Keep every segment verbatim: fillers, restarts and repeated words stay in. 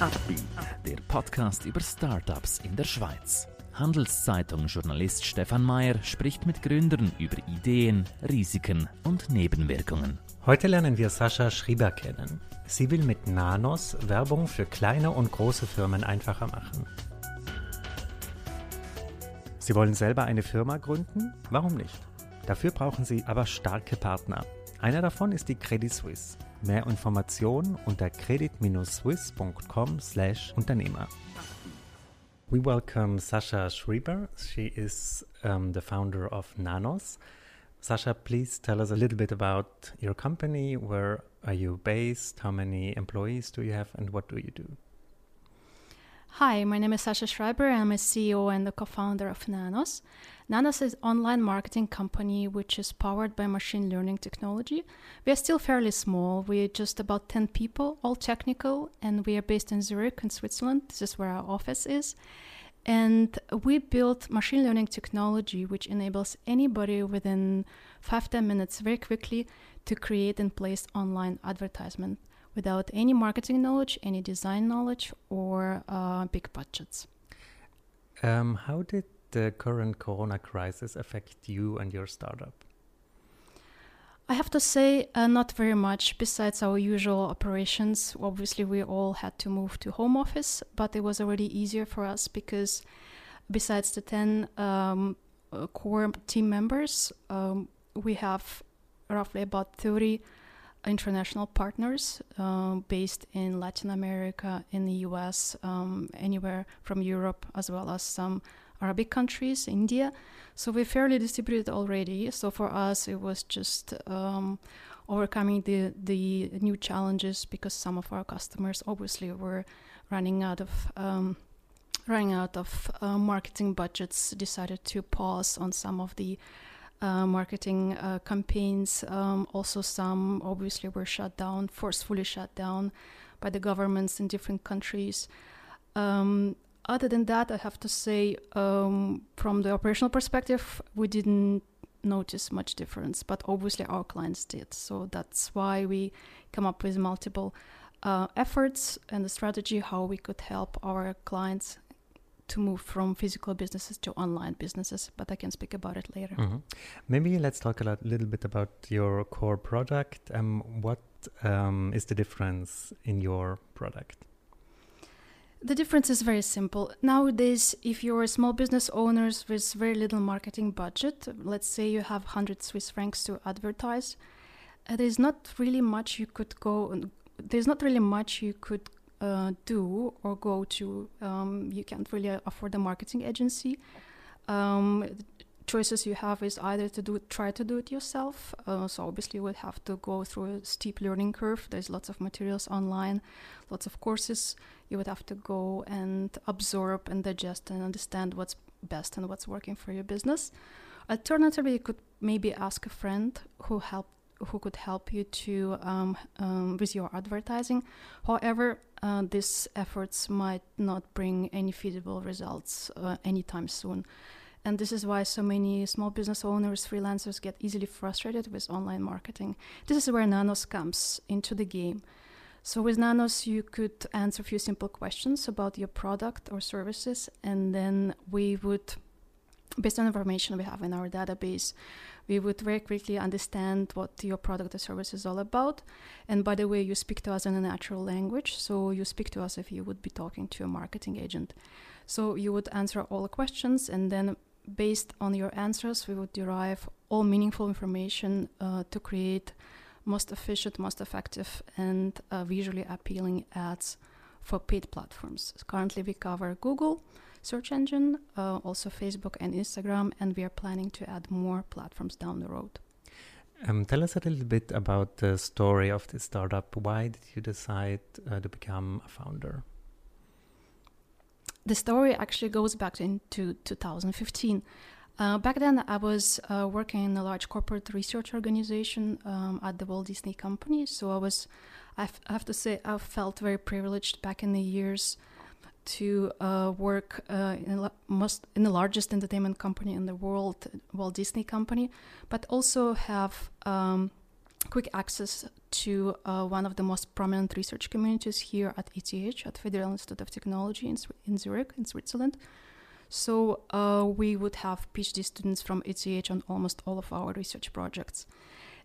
Abi, der Podcast über Startups in der Schweiz. Handelszeitung-Journalist Stefan Mayer spricht mit Gründern über Ideen, Risiken und Nebenwirkungen. Heute lernen wir Sasha Schreiber kennen. Sie will mit Nanos Werbung für kleine und große Firmen einfacher machen. Sie wollen selber eine Firma gründen? Warum nicht? Dafür brauchen Sie aber starke Partner. Einer davon ist die Credit Suisse. Mehr Informationen unter credit dash suisse dot com slash Unternehmer. We welcome Sasha Schreiber. She is um, the founder of Nanos. Sasha, please tell us a little bit about your company. Where are you based? How many employees do you have and what do you do? Hi, my name is Sasha Schreiber. I'm a C E O and the co-founder of Nanos. Nanos is an online marketing company which is powered by machine learning technology. We are still fairly small. We are just about ten people, all technical, and we are based in Zurich in Switzerland. This is where our office is. And we built machine learning technology which enables anybody within five to ten minutes very quickly to create and place online advertisement, without any marketing knowledge, any design knowledge, or uh, big budgets. Um, how did the current corona crisis affect you and your startup? I have to say uh, not very much. Besides our usual operations, obviously we all had to move to home office, but it was already easier for us because besides the ten um, core team members, um, we have roughly about thirty international partners uh, based in Latin America, in the U S, um, anywhere from Europe, as well as some Arabic countries, India. So we're fairly distributed already. So for us, it was just um, overcoming the, the new challenges because some of our customers obviously were running out of um, running out of uh, marketing budgets, decided to pause on some of the Uh, marketing uh, campaigns. Um, also some obviously were shut down, forcefully shut down by the governments in different countries. Um, other than that, I have to say um, from the operational perspective, we didn't notice much difference, but obviously our clients did. So that's why we come up with multiple uh, efforts and the strategy how we could help our clients to move from physical businesses to online businesses, but I can speak about it later. Mm-hmm. Maybe let's talk a lot, little bit about your core product. Um, what um, is the difference in your product? The difference is very simple. Nowadays, if you're a small business owner with very little marketing budget, let's say you have one hundred Swiss francs to advertise, uh, there's not really much you could go, there's not really much you could Uh, do or go to. Um, you can't really afford a marketing agency. Um, the choices you have is either to do it, try to do it yourself. Uh, so obviously you would have to go through a steep learning curve. There's lots of materials online, lots of courses. You would have to go and absorb and digest and understand what's best and what's working for your business. Alternatively, you could maybe ask a friend who helped who could help you to um, um, with your advertising. However, uh, these efforts might not bring any feasible results uh, anytime soon. And this is why so many small business owners, freelancers get easily frustrated with online marketing. This is where Nanos comes into the game. So with Nanos, you could answer a few simple questions about your product or services, and then we would, based on information we have in our database, we would very quickly understand what your product or service is all about. And by the way, you speak to us in a natural language. So you speak to us if you would be talking to a marketing agent. So you would answer all the questions. And then based on your answers, we would derive all meaningful information uh, to create most efficient, most effective, and uh, visually appealing ads for paid platforms. Currently, we cover Google search engine, uh, also Facebook and Instagram, and we are planning to add more platforms down the road. Um, tell us a little bit about the story of this startup. Why did you decide uh, to become a founder? The story actually goes back to, in, to twenty fifteen. Uh, back then, I was uh, working in a large corporate research organization um, at the Walt Disney Company. So I was, I, f- I have to say, I felt very privileged back in the years to uh, work uh, in, la- most, in the largest entertainment company in the world, Walt Disney Company, but also have um, quick access to uh, one of the most prominent research communities here at E T H, at Federal Institute of Technology in, in Zurich, in Switzerland. So uh, we would have PhD students from E T H on almost all of our research projects.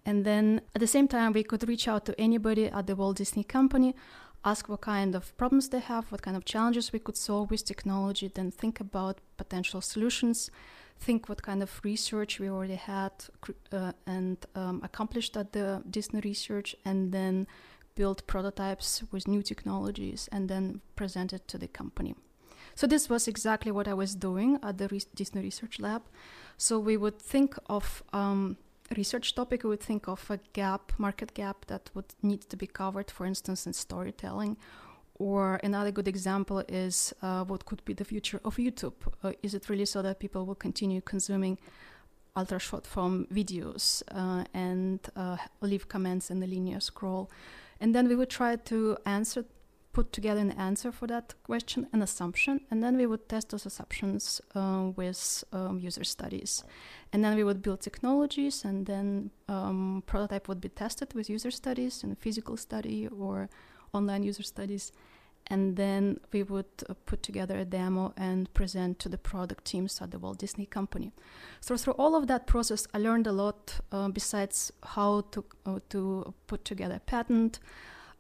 And then at the same time, we could reach out to anybody at the Walt Disney Company, ask what kind of problems they have, what kind of challenges we could solve with technology, then think about potential solutions, think what kind of research we already had uh, and um, accomplished at the Disney research, and then build prototypes with new technologies and then present it to the company. So this was exactly what I was doing at the Re- Disney Research Lab. So we would think of um, research topic, we would think of a gap, market gap that would need to be covered, for instance, in storytelling. Or another good example is uh, what could be the future of YouTube. Uh, is it really so that people will continue consuming ultra short form videos uh, and uh, leave comments in the linear scroll? And then we would try to answer, put together an answer for that question, an assumption, and then we would test those assumptions uh, with um, user studies. And then we would build technologies, and then um, prototype would be tested with user studies and physical study or online user studies. And then we would uh, put together a demo and present to the product teams at the Walt Disney Company. So through all of that process, I learned a lot uh, besides how to, uh, to put together a patent,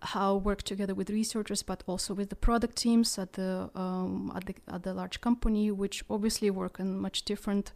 how work together with researchers, but also with the product teams at the, um, at the at the large company, which obviously work in much different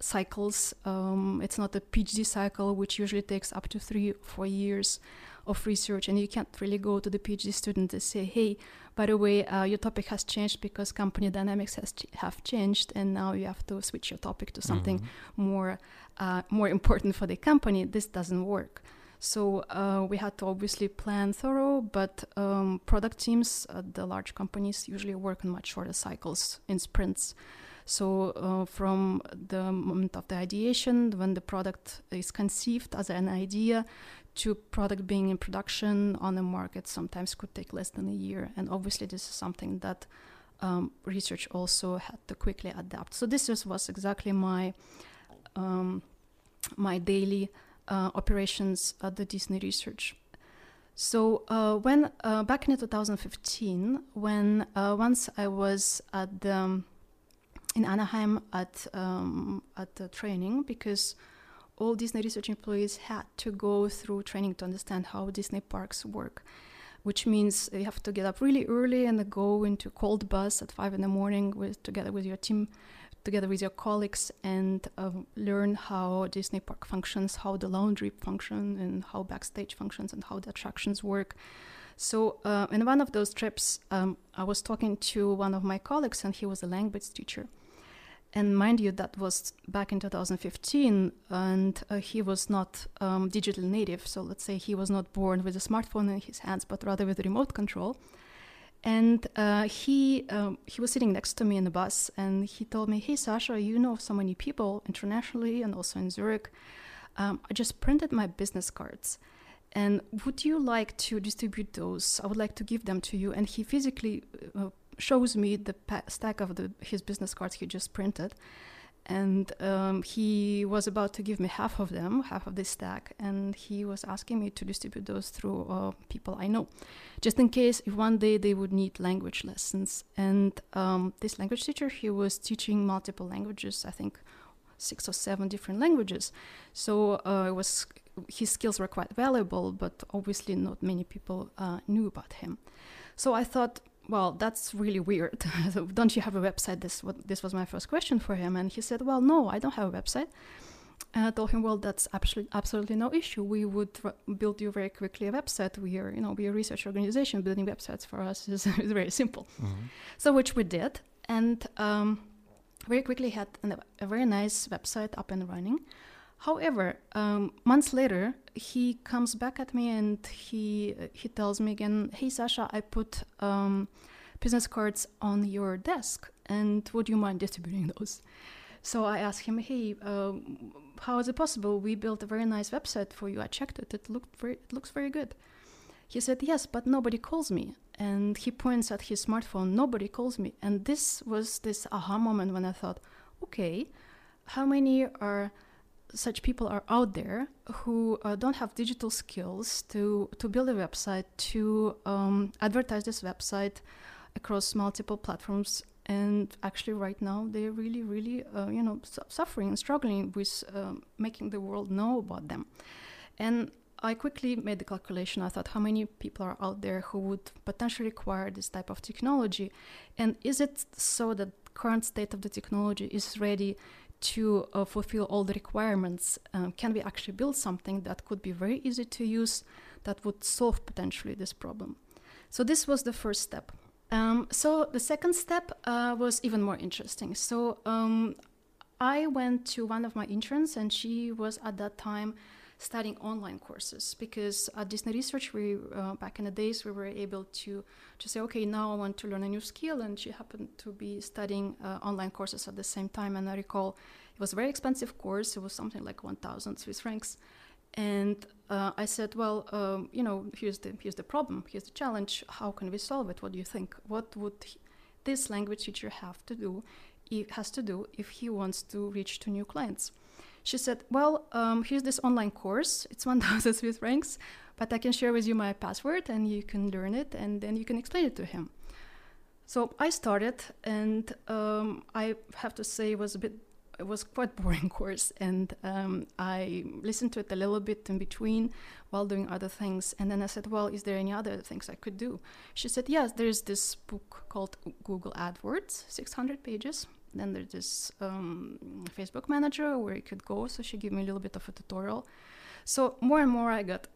cycles. Um, it's not a PhD cycle, which usually takes up to three, four years of research, and you can't really go to the PhD student and say, hey, by the way, uh, your topic has changed because company dynamics has ch- have changed, and now you have to switch your topic to something mm-hmm. more uh, more important for the company. This doesn't work. So uh, we had to obviously plan thorough, but um, product teams at the large companies usually work in much shorter cycles, in sprints. So uh, from the moment of the ideation, when the product is conceived as an idea, to product being in production on the market, sometimes could take less than a year. And obviously this is something that um, research also had to quickly adapt. So this just was exactly my um, my daily Uh, operations at the Disney Research. So uh, when uh, back in twenty fifteen, when uh, once I was at the, um, in Anaheim at um, at the training, because all Disney Research employees had to go through training to understand how Disney parks work, which means you have to get up really early and go into cold bus at five in the morning with together with your team, together with your colleagues, and uh, learn how Disney Park functions, how the laundry functions, and how backstage functions, and how the attractions work. So uh, in one of those trips, um, I was talking to one of my colleagues, and he was a language teacher. And mind you, that was back in two thousand fifteen, and uh, he was not um, digital native. So let's say he was not born with a smartphone in his hands, but rather with remote control. And uh, he um, he was sitting next to me in the bus, and he told me, hey, Sasha, you know so many people internationally and also in Zurich. Um, I just printed my business cards, and would you like to distribute those? I would like to give them to you. And he physically uh, shows me the pa- stack of the, his business cards he just printed. And um, he was about to give me half of them, half of this stack, and he was asking me to distribute those through uh, people I know, just in case if one day they would need language lessons. And um, this language teacher, he was teaching multiple languages, I think six or seven different languages. So uh, it was his skills were quite valuable, but obviously not many people uh, knew about him. So I thought, well, that's really weird. Don't you have a website? This what this was my first question for him. And he said, well, no, I don't have a website. And I told him, well, that's absolutely absolutely no issue. We would re- build you very quickly a website. We are, you know, we're a research organization. Building websites for us is, is very simple. Mm-hmm. So which we did. And um, very quickly had an, a very nice website up and running. However, um, months later, he comes back at me and he he tells me again, hey, Sasha, I put um, business cards on your desk, and would you mind distributing those? So I asked him, hey, um, how is it possible? We built a very nice website for you. I checked it. It, looked very, it looks very good. He said, yes, but nobody calls me. And he points at his smartphone, nobody calls me. And this was this aha moment when I thought, okay, how many are... such people are out there who uh, don't have digital skills to, to build a website, to um, advertise this website across multiple platforms. And actually right now, they're really, really, uh, you know, su suffering and struggling with um, making the world know about them. And I quickly made the calculation. I thought, how many people are out there who would potentially require this type of technology? And is it so that current state of the technology is ready to uh, fulfill all the requirements? Um, can we actually build something that could be very easy to use that would solve potentially this problem? So this was the first step. Um, so the second step uh, was even more interesting. So um, I went to one of my interns, and she was at that time studying online courses, because at Disney Research, we uh, back in the days, we were able to to say, okay, now I want to learn a new skill, and she happened to be studying uh, online courses at the same time. And I recall it was a very expensive course. It was something like one thousand Swiss francs, and uh, I said, well, um, you know, here's the here's the problem, here's the challenge. How can we solve it? What do you think? What would he, this language teacher have to do? He has to do if he wants to reach to new clients. She said, well, um, here's this online course. It's one thousand Swiss francs, but I can share with you my password, and you can learn it, and then you can explain it to him. So I started, and um, I have to say it was a bit, it was quite boring course. And um, I listened to it a little bit in between while doing other things. And then I said, well, is there any other things I could do? She said, yes, there's this book called Google AdWords, six hundred pages. Then there's this um, Facebook manager where you could go. So she gave me a little bit of a tutorial. So more and more I got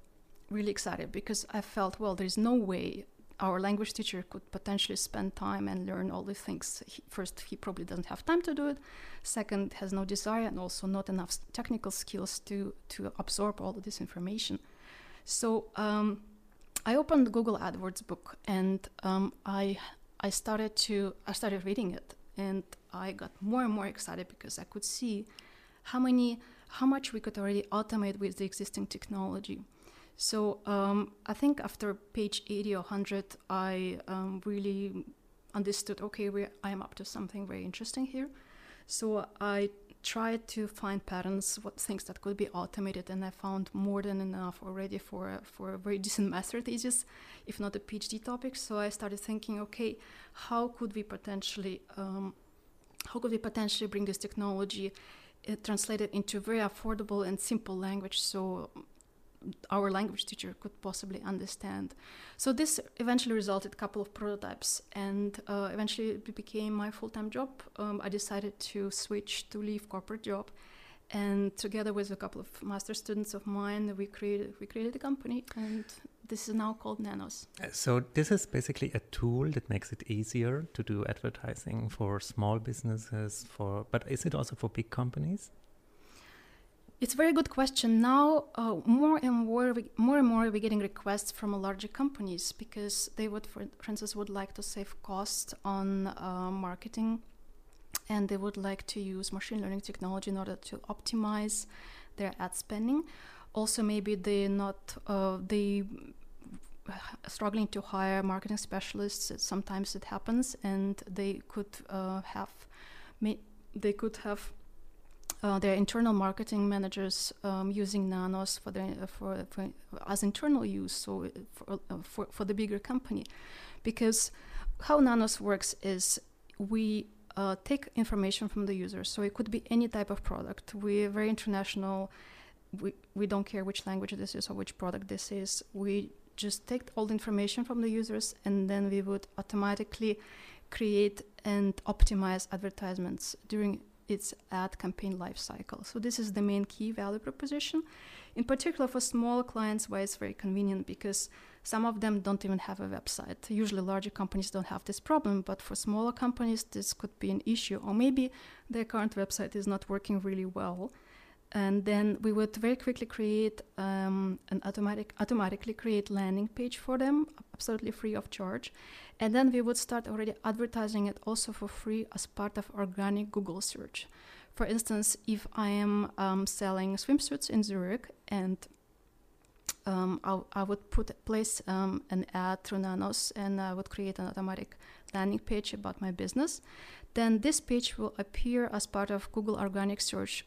really excited, because I felt, well, there's no way our language teacher could potentially spend time and learn all these things. He, first, he probably doesn't have time to do it. Second, has no desire, and also not enough technical skills to, to absorb all of this information. So um, I opened the Google AdWords book, and um, I, I, started to, I started reading it. And I got more and more excited, because I could see how many, how much we could already automate with the existing technology. So um, I think after page eighty or one hundred, I um, really understood, okay, we, I'm up to something very interesting here. So I tried to find patterns, what things that could be automated, and I found more than enough already for a, for a very decent master thesis, if not a PhD topic. So I started thinking, okay, how could we potentially, um, how could we potentially bring this technology, uh, translate it into very affordable and simple language, so our language teacher could possibly understand. So this eventually resulted in a couple of prototypes, and uh, eventually it became my full-time job. Um, I decided to switch, to leave corporate job, and together with a couple of master students of mine, we created we created a company, and this is now called Nanos. So this is basically a tool that makes it easier to do advertising for small businesses, for but is it also for big companies? It's a very good question. Now, uh, more and more, we, more and more, we're getting requests from larger companies, because they would, for instance, would like to save costs on uh, marketing, and they would like to use machine learning technology in order to optimize their ad spending. Also, maybe they not uh, they struggling to hire marketing specialists. Sometimes it happens, and they could uh, have, they could have. Uh, their internal marketing managers um, using Nanos for their uh, for, for as internal use, so for, uh, for for the bigger company, because how Nanos works is we uh, take information from the user, so it could be any type of product. We're very international. We we don't care which language this is or which product this is. We just take all the information from the users, and then we would automatically create and optimize advertisements during its ad campaign life cycle. So this is the main key value proposition. In particular for small clients, why it's very convenient, because some of them don't even have a website. Usually larger companies don't have this problem, but for smaller companies, this could be an issue, or maybe their current website is not working really well. And then we would very quickly create um, an automatic, automatically create landing page for them, absolutely free of charge. And then we would start already advertising it also for free as part of organic Google search. For instance, if I am um, selling swimsuits in Zurich, and um, I, I would put place um, an ad through Nanos, and I would create an automatic landing page about my business, then this page will appear as part of Google organic search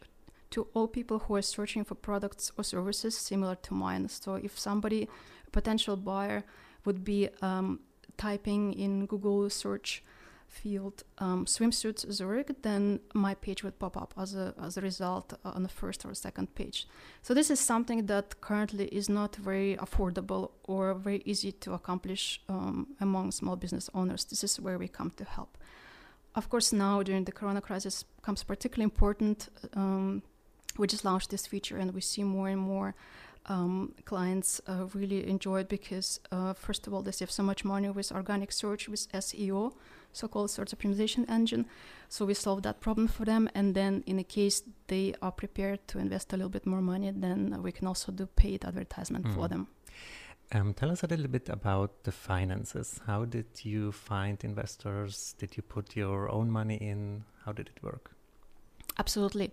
to all people who are searching for products or services similar to mine. So if somebody, a potential buyer, would be um, typing in Google search field um, swimsuits Zurich, then my page would pop up as a, as a result on the first or second page. So this is something that currently is not very affordable or very easy to accomplish um, among small business owners. This is where we come to help. Of course, now during the corona crisis becomes particularly important. Um, we just launched this feature and we see more and more Um, clients uh, really enjoy it because, uh, first of all, they save so much money with organic search, with S E O, so-called search optimization engine. So we solve that problem for them. And then in the case they are prepared to invest a little bit more money, then we can also do paid advertisement mm. for them. Um, tell us a little bit about the finances. How did you find investors? Did you put your own money in? How did it work? Absolutely.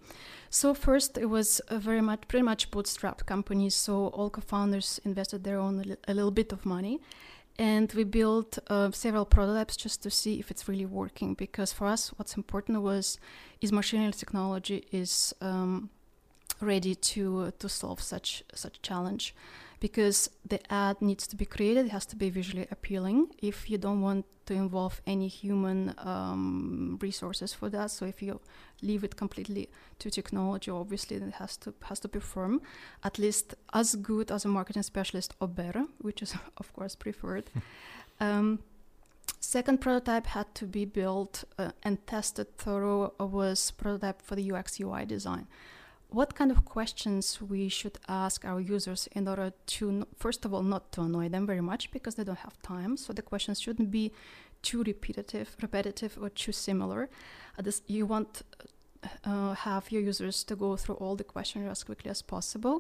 So first, it was a very much, pretty much bootstrap company. So all co-founders invested their own li- a little bit of money, and we built uh, several prototypes just to see if it's really working. Because for us, what's important was is machine learning technology is um, ready to uh, to solve such such challenge. Because the ad needs to be created, it has to be visually appealing. If you don't want to involve any human um, resources for that, so if you leave it completely to technology, obviously it has to has to perform at least as good as a marketing specialist or better, which is of course preferred. um, second prototype had to be built uh, and tested thorough was prototype for the U X U I design. What kind of questions we should ask our users in order to, n- first of all, not to annoy them very much because they don't have time. So the questions shouldn't be too repetitive, repetitive or too similar. Uh, this, you want uh, have your users to go through all the questions as quickly as possible,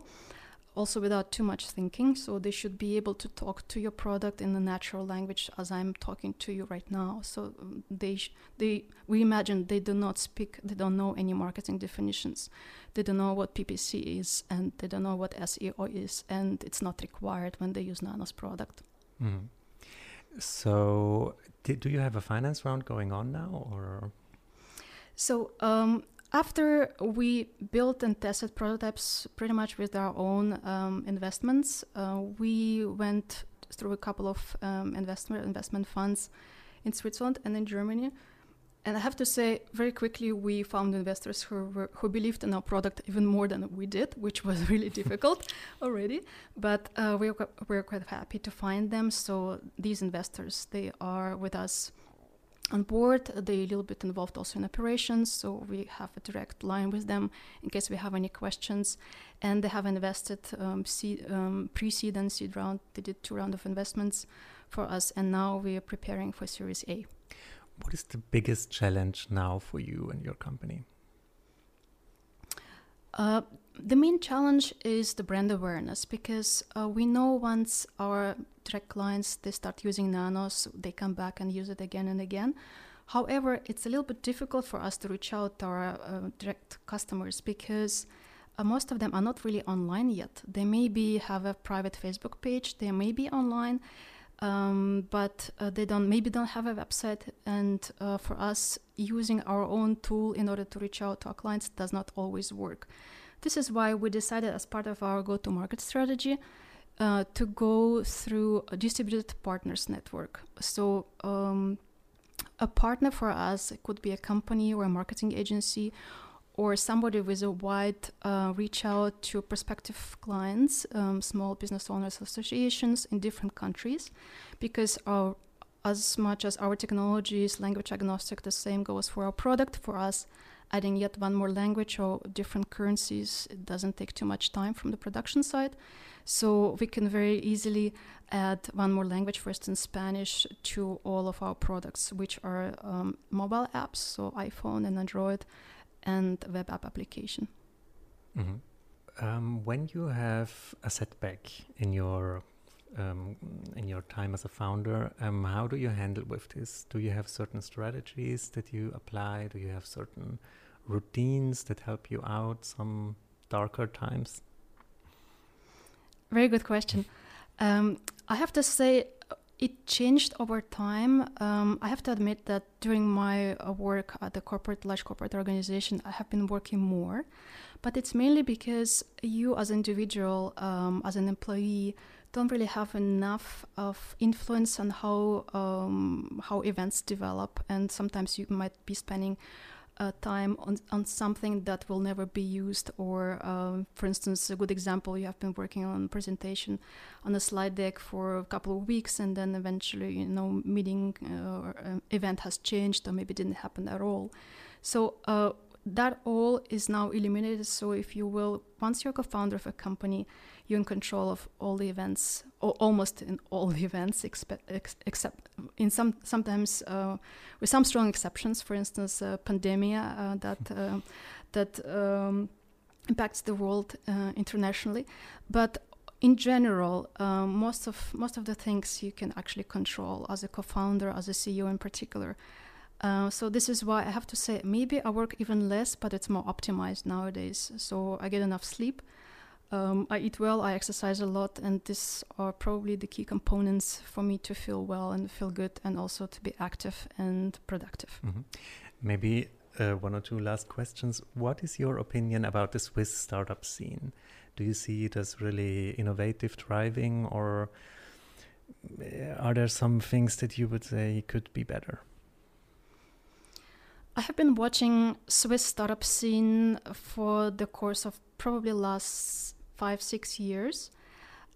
also without too much thinking. So they should be able to talk to your product in the natural language as I'm talking to you right now. So um, they, sh- they, we imagine they do not speak, they don't know any marketing definitions. They don't know what P P C is, and they don't know what S E O is, and it's not required when they use Nanos product. Mm. So, d- do you have a finance round going on now, or? So, um, after we built and tested prototypes pretty much with our own um, investments, uh, we went through a couple of um, investment investment funds in Switzerland and in Germany. And I have to say, very quickly, we found investors who were, who believed in our product even more than we did, which was really difficult already. But uh, we were, we were quite happy to find them. So these investors, they are with us on board. They're a little bit involved also in operations. So we have a direct line with them in case we have any questions. And they have invested um, seed, um, pre-seed and seed round. They did two rounds of investments for us. And now we are preparing for Series A. What is the biggest challenge now for you and your company? Uh, the main challenge is the brand awareness, because uh, we know once our direct clients, they start using Nanos, they come back and use it again and again. However, it's a little bit difficult for us to reach out to our uh, direct customers because uh, most of them are not really online yet. They maybe have a private Facebook page, they may be online, Um, but uh, they don't maybe don't have a website, and uh, for us, using our own tool in order to reach out to our clients does not always work. This is why we decided as part of our go-to-market strategy uh, to go through a distributed partners network. So um, a partner for us, it could be a company or a marketing agency or somebody with a wide uh, reach out to prospective clients, um, small business owners associations in different countries, because our, as much as our technology is language agnostic, the same goes for our product. For us, adding yet one more language or different currencies, it doesn't take too much time from the production side. So we can very easily add one more language, for instance, Spanish, to all of our products, which are um, mobile apps, so iPhone and Android, and web app application. Mm-hmm. Um, when you have a setback in your um, in your time as a founder, um, how do you handle with this? Do you have certain strategies that you apply? Do you have certain routines that help you out some darker times? Very good question. Um, I have to say, It changed over time. Um, I have to admit that during my uh, work at the corporate, large corporate organization, I have been working more, but it's mainly because you as an individual, um, as an employee, don't really have enough of influence on how, um, how events develop. And sometimes you might be spending uh, time on, on something that will never be used. Or um, for instance, a good example, you have been working on a presentation on a slide deck for a couple of weeks, and then eventually, you know, meeting uh, or um, event has changed, or maybe didn't happen at all. So uh, that all is now eliminated. So if you will, once you're co-founder of a company, you're in control of all the events, or almost in all the events, except, except in some, sometimes uh, with some strong exceptions. For instance, uh, pandemia uh, that uh, that um, impacts the world uh, internationally. But in general, uh, most of most of the things you can actually control as a co-founder, as a C E O in particular. Uh, so this is why I have to say, maybe I work even less, but it's more optimized nowadays. So I get enough sleep, um, I eat well, I exercise a lot, and these are probably the key components for me to feel well and feel good, and also to be active and productive. Mm-hmm. Maybe uh, one or two last questions. What is your opinion about the Swiss startup scene? Do you see it as really innovative, driving, or are there some things that you would say could be better? I have been watching Swiss startup scene for the course of probably last five, six years.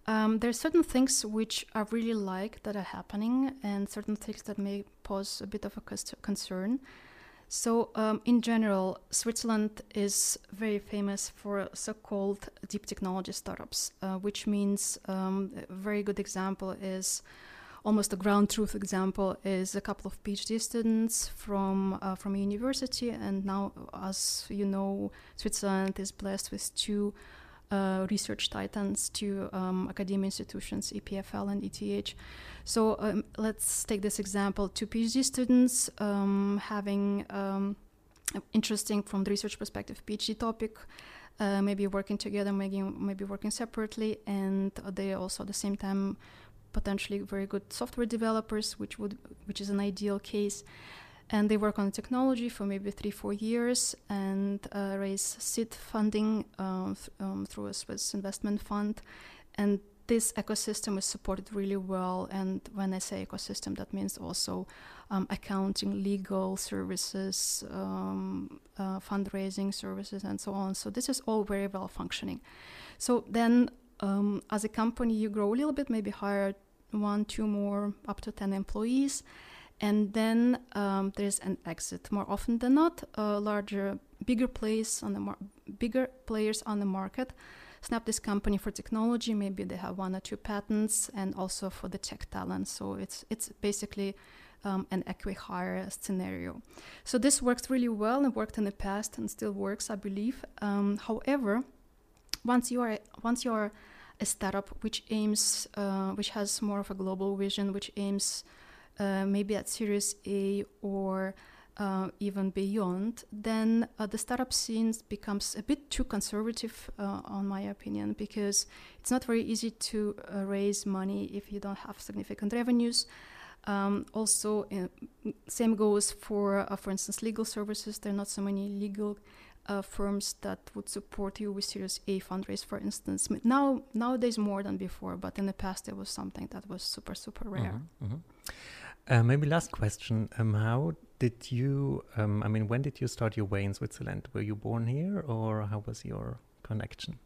Um, there are certain things which I really like that are happening, and certain things that may pose a bit of a concern. So um, in general, Switzerland is very famous for so-called deep technology startups, uh, which means um, a very good example is almost a ground truth example is a couple of PhD students from uh, from a university, and now, as you know, Switzerland is blessed with two uh, research titans, two um, academia institutions, E P F L and E T H. So um, let's take this example: two PhD students um, having um, interesting, from the research perspective, PhD topic. Uh, maybe working together, maybe maybe working separately, and they also at the same time potentially very good software developers, which would which is an ideal case. And they work on the technology for maybe three, four years and uh, raise seed funding uh, th um, through a Swiss investment fund. And this ecosystem is supported really well. And when I say ecosystem, that means also um, accounting, legal services, um, uh, fundraising services, and so on. So this is all very well functioning. So then, Um, as a company, you grow a little bit, maybe hire one, two more, up to ten employees. And then um, there's an exit. More often than not, uh, larger, bigger players on the mar bigger players on the market snap this company for technology. Maybe they have one or two patents, and also for the tech talent. So it's it's basically um, an acqui-hire scenario. So this works really well, and worked in the past, and still works, I believe. Um, however, Once you are once you are a startup which aims, uh, which has more of a global vision, which aims uh, maybe at Series A or uh, even beyond, then uh, the startup scene becomes a bit too conservative, uh, on my opinion, because it's not very easy to uh, raise money if you don't have significant revenues. Um, also, uh, same goes for, uh, for instance, legal services. There are not so many legal Uh, firms that would support you with Series A fundraise, for instance. Now, nowadays more than before, but in the past, it was something that was super, super rare. Mm-hmm, mm-hmm. Uh, maybe last question. Um, how did you, um, I mean, when did you start your way in Switzerland? Were you born here, or how was your connection?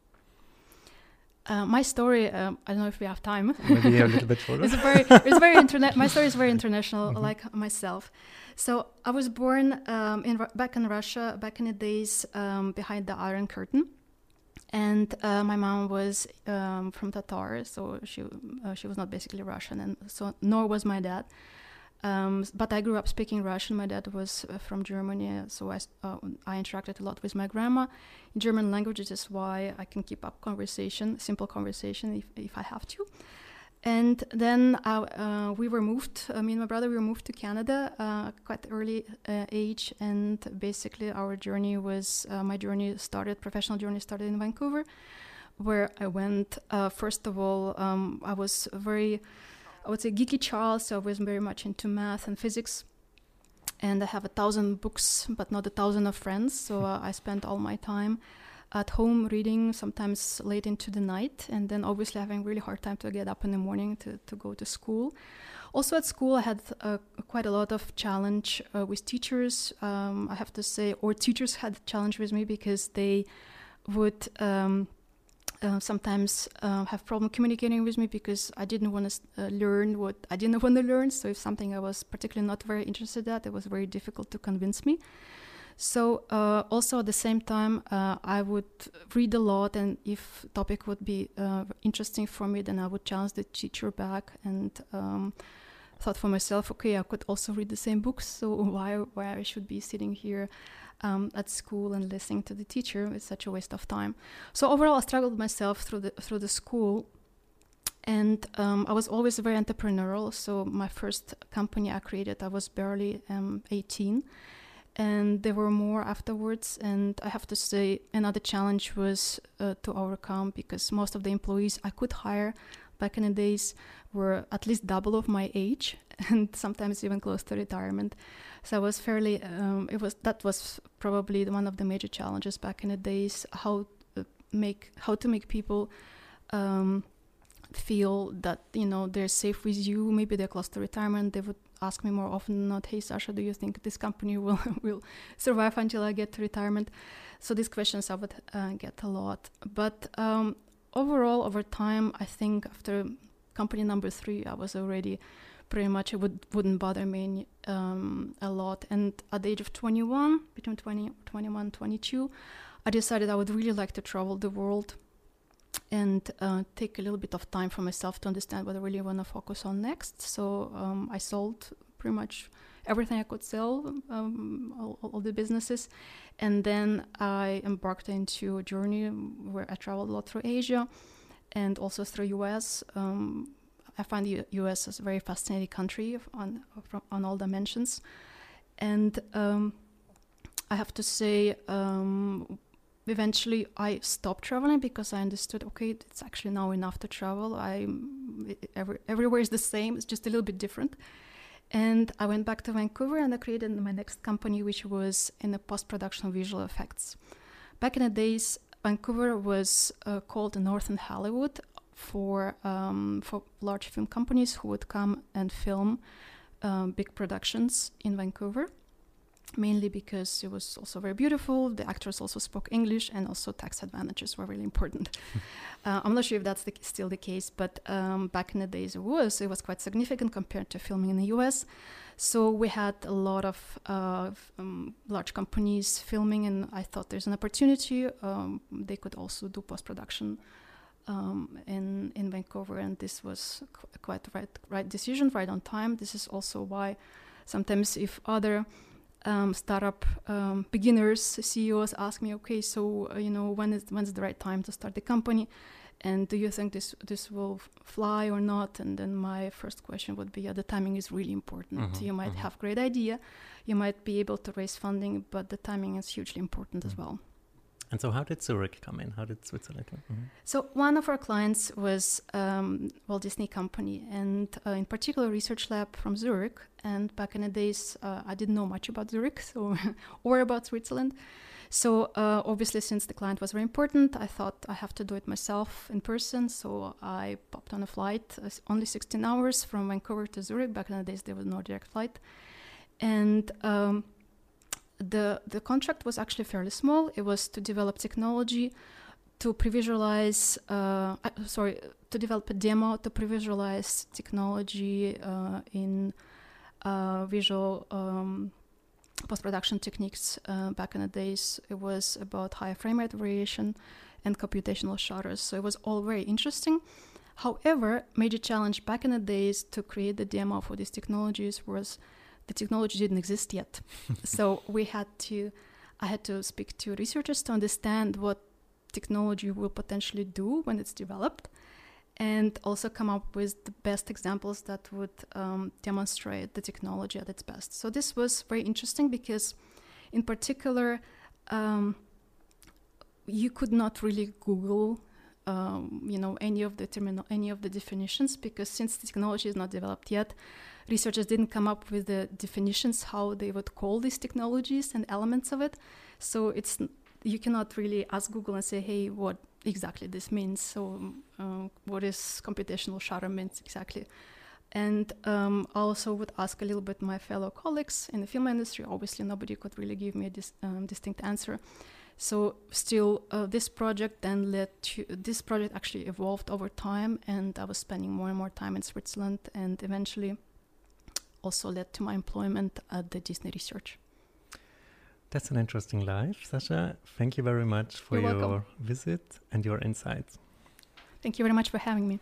Uh, my story, um, I don't know if we have time. Maybe a little bit shorter. It's very, it's very internet. My story is very international, mm-hmm. like myself. So I was born um, in back in Russia, back in the days um, behind the Iron Curtain, and uh, my mom was um, from Tatar, so she uh, she was not basically Russian, and so nor was my dad. Um, but I grew up speaking Russian. My dad was uh, from Germany, so I, uh, I interacted a lot with my grandma in German language. This is why I can keep up conversation, simple conversation, if, if I have to. And then I, uh, we were moved, I mean, my brother, we were moved to Canada uh, quite early uh, age. And basically our journey was, uh, my journey started, professional journey started in Vancouver, where I went, uh, first of all, um, I was very... I was a geeky child, so I was very much into math and physics. And I have a thousand books, but not a thousand of friends. So uh, I spent all my time at home reading, sometimes late into the night, and then obviously having really hard time to get up in the morning to, to go to school. Also at school, I had uh, quite a lot of challenge uh, with teachers, um, I have to say, or teachers had challenge with me because they would um, uh, sometimes uh, have problem communicating with me because I didn't want to uh, learn what I didn't want to learn. So if something I was particularly not very interested at, it was very difficult to convince me. So uh, also at the same time, uh, I would read a lot, and if topic would be uh, interesting for me, then I would challenge the teacher back, and um, thought for myself, okay, I could also read the same books, so why why I should be sitting here um, at school and listening to the teacher? It's such a waste of time. So overall, I struggled myself through the through the school. And um, I was always very entrepreneurial. So my first company I created, I was barely um, eighteen. And there were more afterwards, and I have to say another challenge was uh, to overcome, because most of the employees I could hire back in the days were at least double of my age, and sometimes even close to retirement. So I was fairly, um, it was that was probably one of the major challenges back in the days, how uh, make how to make people um, feel that, you know, they're safe with you. Maybe they're close to retirement, they would ask me more often, not, hey, Sasha, do you think this company will will survive until I get to retirement? So these questions I would uh, get a lot. But um, overall, over time, I think after company number three, I was already pretty much, it would, wouldn't bother me um, a lot. And at the age of twenty-one, between twenty, twenty-one, twenty-two, I decided I would really like to travel the world and uh, take a little bit of time for myself to understand what I really want to focus on next. So um, I sold pretty much everything I could sell, um, all, all the businesses. And then I embarked into a journey where I traveled a lot through Asia and also through U S. Um, I find the U S as a very fascinating country on, on all dimensions. And um, I have to say, um, eventually I stopped traveling because I understood, okay, it's actually now enough to travel. I every, everywhere is the same, it's just a little bit different. And I went back to Vancouver and I created my next company, which was in the post-production visual effects. Back in the days, Vancouver was uh, called Northern Hollywood for, um, for large film companies who would come and film um, big productions in Vancouver. Mainly because it was also very beautiful. The actors also spoke English, and also tax advantages were really important. uh, I'm not sure if that's the, still the case, but um, back in the days it was. It was quite significant compared to filming in the U S. So we had a lot of uh, um, large companies filming, and I thought there's an opportunity. Um, they could also do post-production um, in, in Vancouver, and this was qu- quite the right, right decision, right on time. This is also why sometimes if other Um, startup um, beginners, C E Os ask me, okay, so uh, you know, when is when's the right time to start the company, and do you think this this will f- fly or not? And then my first question would be, yeah, the timing is really important. Mm-hmm, you might mm-hmm. have great idea, you might be able to raise funding, but the timing is hugely important mm-hmm. as well. And so how did Zurich come in? How did Switzerland come in? Mm-hmm. So one of our clients was um, Walt Disney Company, and uh, in particular research lab from Zurich. And back in the days, uh, I didn't know much about Zurich so or about Switzerland. So uh, obviously, since the client was very important, I thought I have to do it myself in person. So I popped on a flight, uh, only sixteen hours from Vancouver to Zurich. Back in the days, there was no direct flight. And Um, The, the contract was actually fairly small. It was to develop technology, to previsualize, uh, uh, sorry, to develop a demo, to previsualize technology uh, in uh, visual um, post-production techniques uh, back in the days. It was about high frame rate variation and computational shutters. So it was all very interesting. However, major challenge back in the days to create the demo for these technologies was the technology didn't exist yet. So we had to, I had to speak to researchers to understand what technology will potentially do when it's developed, and also come up with the best examples that would um, demonstrate the technology at its best. So this was very interesting because in particular, um, you could not really Google um, you know, any of the terminal, any of the definitions, because since the technology is not developed yet, researchers didn't come up with the definitions how they would call these technologies and elements of it. So it's you cannot really ask Google and say, hey, what exactly this means? So uh, what is computational shutter means exactly? And um, I also would ask a little bit my fellow colleagues in the film industry. Obviously, nobody could really give me a dis- um, distinct answer. So still, uh, this project then led to, this project actually evolved over time, and I was spending more and more time in Switzerland, and eventually also led to my employment at the Disney Research. That's an interesting life, Sasha. Thank you very much for You're your welcome. visit and your insights. Thank you very much for having me.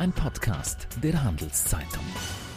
Ein Podcast der Handelszeitung.